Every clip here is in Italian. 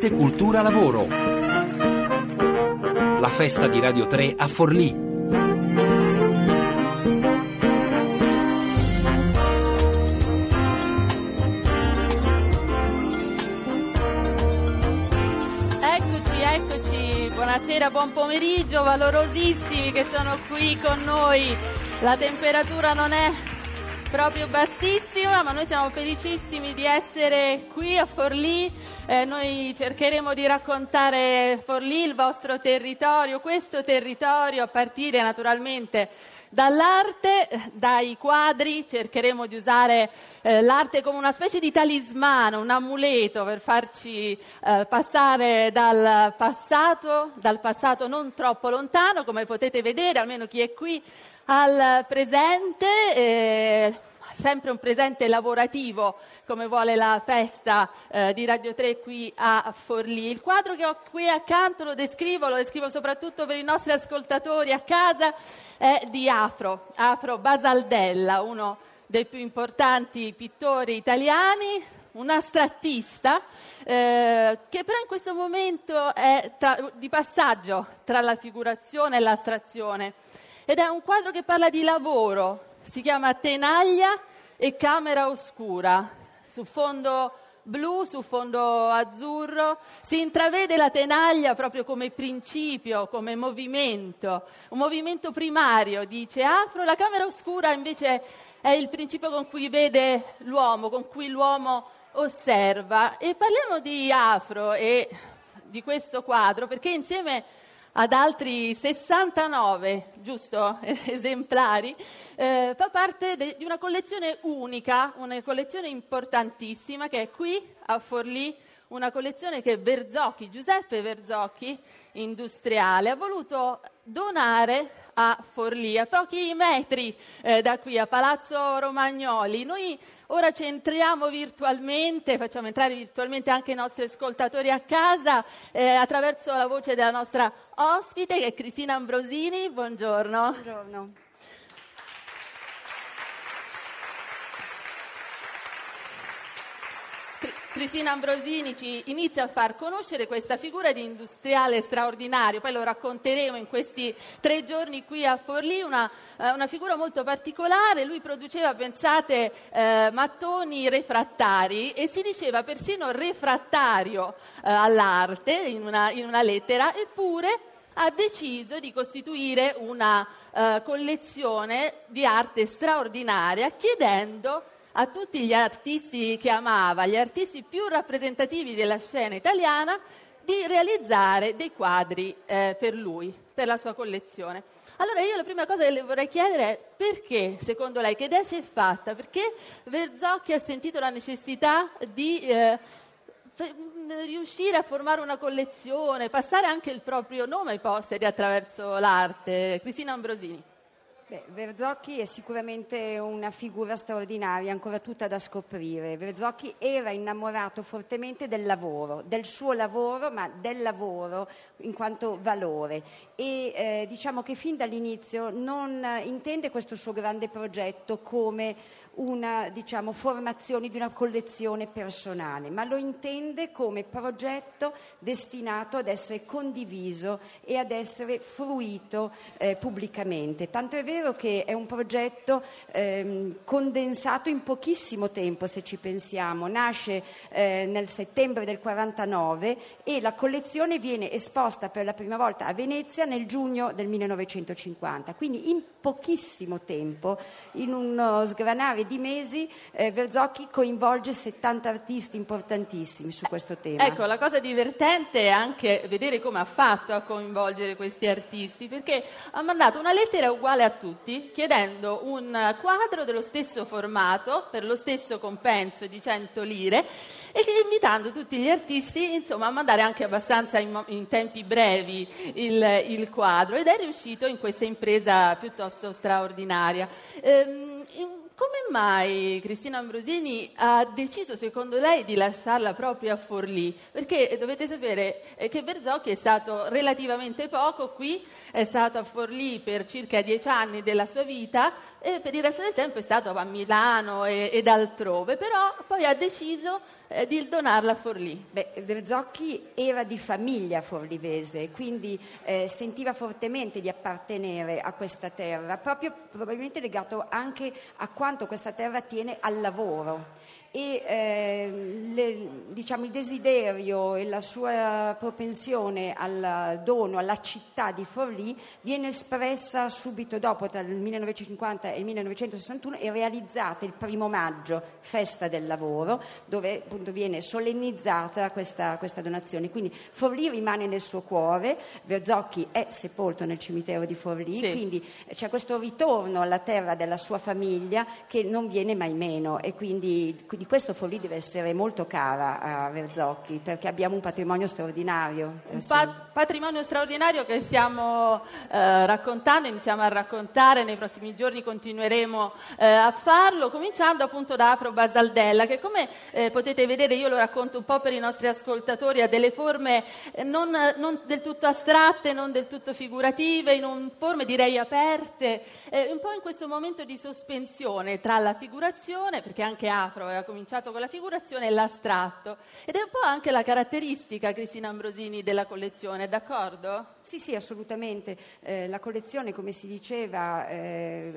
7 Cultura Lavoro. La festa di Radio 3 a Forlì. Eccoci, buonasera, buon pomeriggio, valorosissimi che sono qui con noi. La temperatura non è proprio bassissima, ma noi siamo felicissimi di essere qui a Forlì. Noi cercheremo di raccontare Forlì, il vostro territorio, questo territorio, a partire naturalmente dall'arte, dai quadri. Cercheremo di usare l'arte come una specie di talismano, un amuleto per farci passare dal passato non troppo lontano, come potete vedere, almeno chi è qui, al presente, sempre un presente lavorativo, come vuole la festa di Radio 3 qui a Forlì. Il quadro che ho qui accanto, lo descrivo soprattutto per i nostri ascoltatori a casa, è di Afro Basaldella, uno dei più importanti pittori italiani, un astrattista che però in questo momento è di passaggio tra la figurazione e l'astrazione. Ed è un quadro che parla di lavoro, si chiama Tenaglia e camera oscura. Su fondo blu, su fondo azzurro, si intravede la tenaglia proprio come principio, come movimento, un movimento primario, dice Afro. La camera oscura invece è il principio con cui vede l'uomo, con cui l'uomo osserva. E parliamo di Afro e di questo quadro perché insieme ad altri 69, giusto, esemplari, fa parte di una collezione unica, una collezione importantissima che è qui a Forlì, una collezione che Giuseppe Verzocchi, industriale, ha voluto donare a Forlì, a pochi metri da qui, a Palazzo Romagnoli. Noi ora facciamo entrare virtualmente anche i nostri ascoltatori a casa attraverso la voce della nostra ospite, che è Cristina Ambrosini. Buongiorno. Buongiorno. Cristina Ambrosini ci inizia a far conoscere questa figura di industriale straordinario, poi lo racconteremo in questi 3 giorni qui a Forlì, una figura molto particolare. Lui produceva, pensate, mattoni refrattari, e si diceva persino refrattario all'arte in una lettera, eppure ha deciso di costituire una collezione di arte straordinaria, chiedendo a tutti gli artisti che amava, gli artisti più rappresentativi della scena italiana, di realizzare dei quadri per lui, per la sua collezione. Allora io la prima cosa che le vorrei chiedere è perché, secondo lei, che idea si è fatta? Perché Verzocchi ha sentito la necessità di riuscire a formare una collezione, passare anche il proprio nome ai posteri attraverso l'arte? Cristina Ambrosini. Verzocchi è sicuramente una figura straordinaria, ancora tutta da scoprire. Verzocchi era innamorato fortemente del lavoro, del suo lavoro, ma del lavoro in quanto valore, e diciamo che fin dall'inizio non intende questo suo grande progetto come una, diciamo, formazione di una collezione personale, ma lo intende come progetto destinato ad essere condiviso e ad essere fruito pubblicamente. Tanto è vero che è un progetto condensato in pochissimo tempo, se ci pensiamo. Nasce nel settembre del 49 e la collezione viene esposta per la prima volta a Venezia nel giugno del 1950, quindi in pochissimo tempo, in uno sgranare di mesi, Verzocchi coinvolge 70 artisti importantissimi su questo tema. Ecco, la cosa divertente è anche vedere come ha fatto a coinvolgere questi artisti, perché ha mandato una lettera uguale a tutti, chiedendo un quadro dello stesso formato, per lo stesso compenso di 100 lire, e invitando tutti gli artisti, insomma, a mandare anche abbastanza in tempi brevi il quadro, ed è riuscito in questa impresa piuttosto straordinaria. Come mai Cristina Ambrosini ha deciso, secondo lei, di lasciarla proprio a Forlì? Perché dovete sapere che Verzocchi è stato relativamente poco qui, è stato a Forlì per circa 10 anni della sua vita e per il resto del tempo è stato a Milano ed altrove, però poi ha deciso di donarla a Forlì. Verzocchi era di famiglia forlivese, quindi sentiva fortemente di appartenere a questa terra, proprio probabilmente legato anche a quanto questa terra tiene al lavoro e il desiderio e la sua propensione al dono alla città di Forlì viene espressa subito dopo, tra il 1950 e il 1961, e realizzata il 1° maggio, festa del lavoro, dove appunto viene solennizzata questa donazione. Quindi Forlì rimane nel suo cuore, Verzocchi è sepolto nel cimitero di Forlì, sì. Quindi c'è questo ritorno alla terra della sua famiglia che non viene mai meno, e quindi di questo Forlì deve essere molto cara a Verzocchi, perché abbiamo un patrimonio straordinario. Patrimonio straordinario che stiamo raccontando, iniziamo a raccontare, nei prossimi giorni continueremo a farlo, cominciando appunto da Afro Basaldella, che come potete vedere, io lo racconto un po' per i nostri ascoltatori, ha delle forme non del tutto astratte, non del tutto figurative, forme direi aperte, un po' in questo momento di sospensione tra la figurazione, perché anche Afro ha cominciato con la figurazione, e l'astratto, ed è un po' anche la caratteristica, Cristina Ambrosini, della collezione, d'accordo? Sì, assolutamente. La collezione, come si diceva,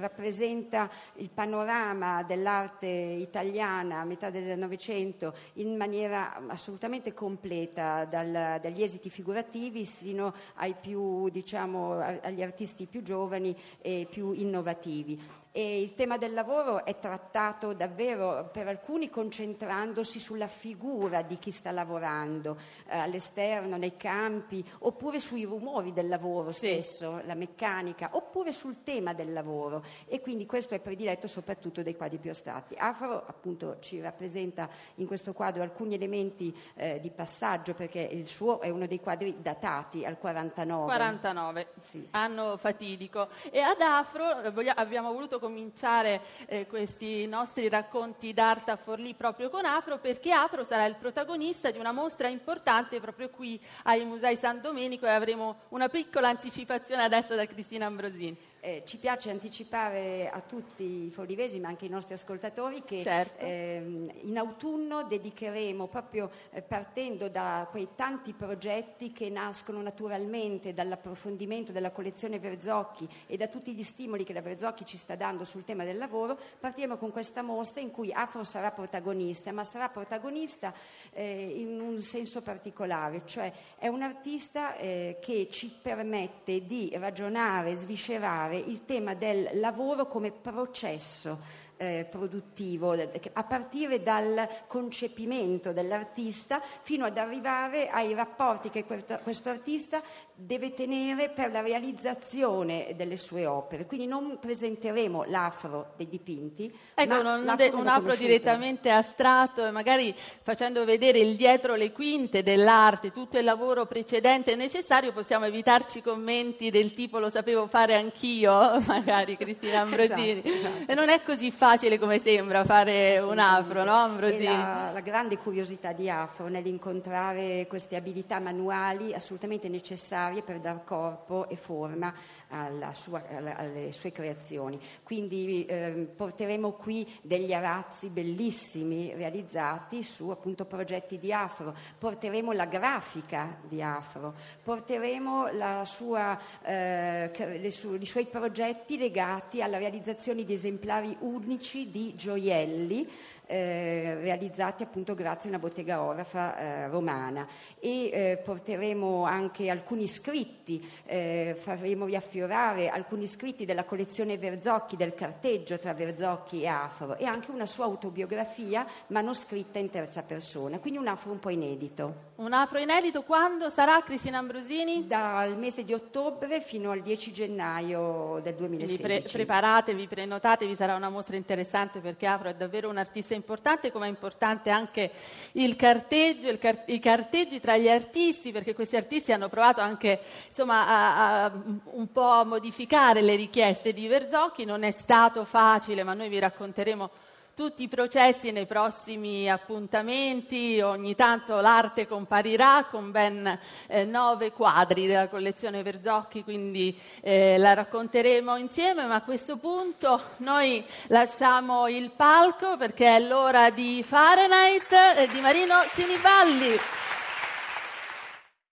rappresenta il panorama dell'arte italiana a metà del Novecento in maniera assolutamente completa, dagli esiti figurativi sino ai più, agli artisti più giovani e più innovativi. E il tema del lavoro è trattato davvero, per alcuni, concentrandosi sulla figura di chi sta lavorando all'esterno, nei campi, oppure sui rumori del lavoro stesso, sì. La meccanica, oppure sul tema del lavoro, e quindi questo è prediletto soprattutto dai quadri più astratti. Afro appunto ci rappresenta in questo quadro alcuni elementi di passaggio, perché il suo è uno dei quadri datati al 49, sì. Anno fatidico, e ad Afro abbiamo voluto cominciare questi nostri racconti d'arte a Forlì proprio con Afro, perché Afro sarà il protagonista di una mostra importante proprio qui ai Musei San Domenico, e avremo una piccola anticipazione adesso da Cristina Ambrosini. Ci piace anticipare a tutti i forlivesi, ma anche ai nostri ascoltatori, che certo. In autunno dedicheremo, proprio partendo da quei tanti progetti che nascono naturalmente dall'approfondimento della collezione Verzocchi e da tutti gli stimoli che la Verzocchi ci sta dando sul tema del lavoro, partiremo con questa mostra in cui Afro sarà protagonista, ma sarà protagonista in un senso particolare, cioè è un artista che ci permette di ragionare, sviscerare il tema del lavoro come processo produttivo, a partire dal concepimento dell'artista fino ad arrivare ai rapporti che questo artista deve tenere per la realizzazione delle sue opere. Quindi non presenteremo l'Afro dei dipinti, un Afro direttamente astratto, e magari facendo vedere il dietro le quinte dell'arte, tutto il lavoro precedente e necessario, possiamo evitarci commenti del tipo "lo sapevo fare anch'io", magari, Cristina Ambrosini. Esatto. E non è così facile come sembra fare un Afro, no, Ambrosini? La grande curiosità di Afro nell'incontrare queste abilità manuali assolutamente necessarie per dar corpo e forma alle sue creazioni. Quindi porteremo qui degli arazzi bellissimi realizzati su appunto progetti di Afro, porteremo la grafica di Afro, porteremo i suoi progetti legati alla realizzazione di esemplari unici di gioielli realizzati appunto grazie a una bottegaografa romana, e porteremo anche alcuni scritti, faremo riaffiorare alcuni scritti della collezione Verzocchi, del carteggio tra Verzocchi e Afro, e anche una sua autobiografia manoscritta in 3ª persona, quindi un Afro un po' inedito. Un Afro inedito. Quando sarà, Cristina Ambrosini? Dal mese di ottobre fino al 10 gennaio del 2016. Preparatevi, prenotatevi, sarà una mostra interessante, perché Afro è davvero un artista importante, come è importante anche il carteggio, i carteggi tra gli artisti, perché questi artisti hanno provato anche a un po' modificare le richieste di Verzocchi. Non è stato facile, ma noi vi racconteremo tutti i processi nei prossimi appuntamenti. Ogni tanto l'arte comparirà con ben 9 quadri della collezione Verzocchi, quindi la racconteremo insieme, ma a questo punto noi lasciamo il palco perché è l'ora di Fahrenheit di Marino Sinibaldi.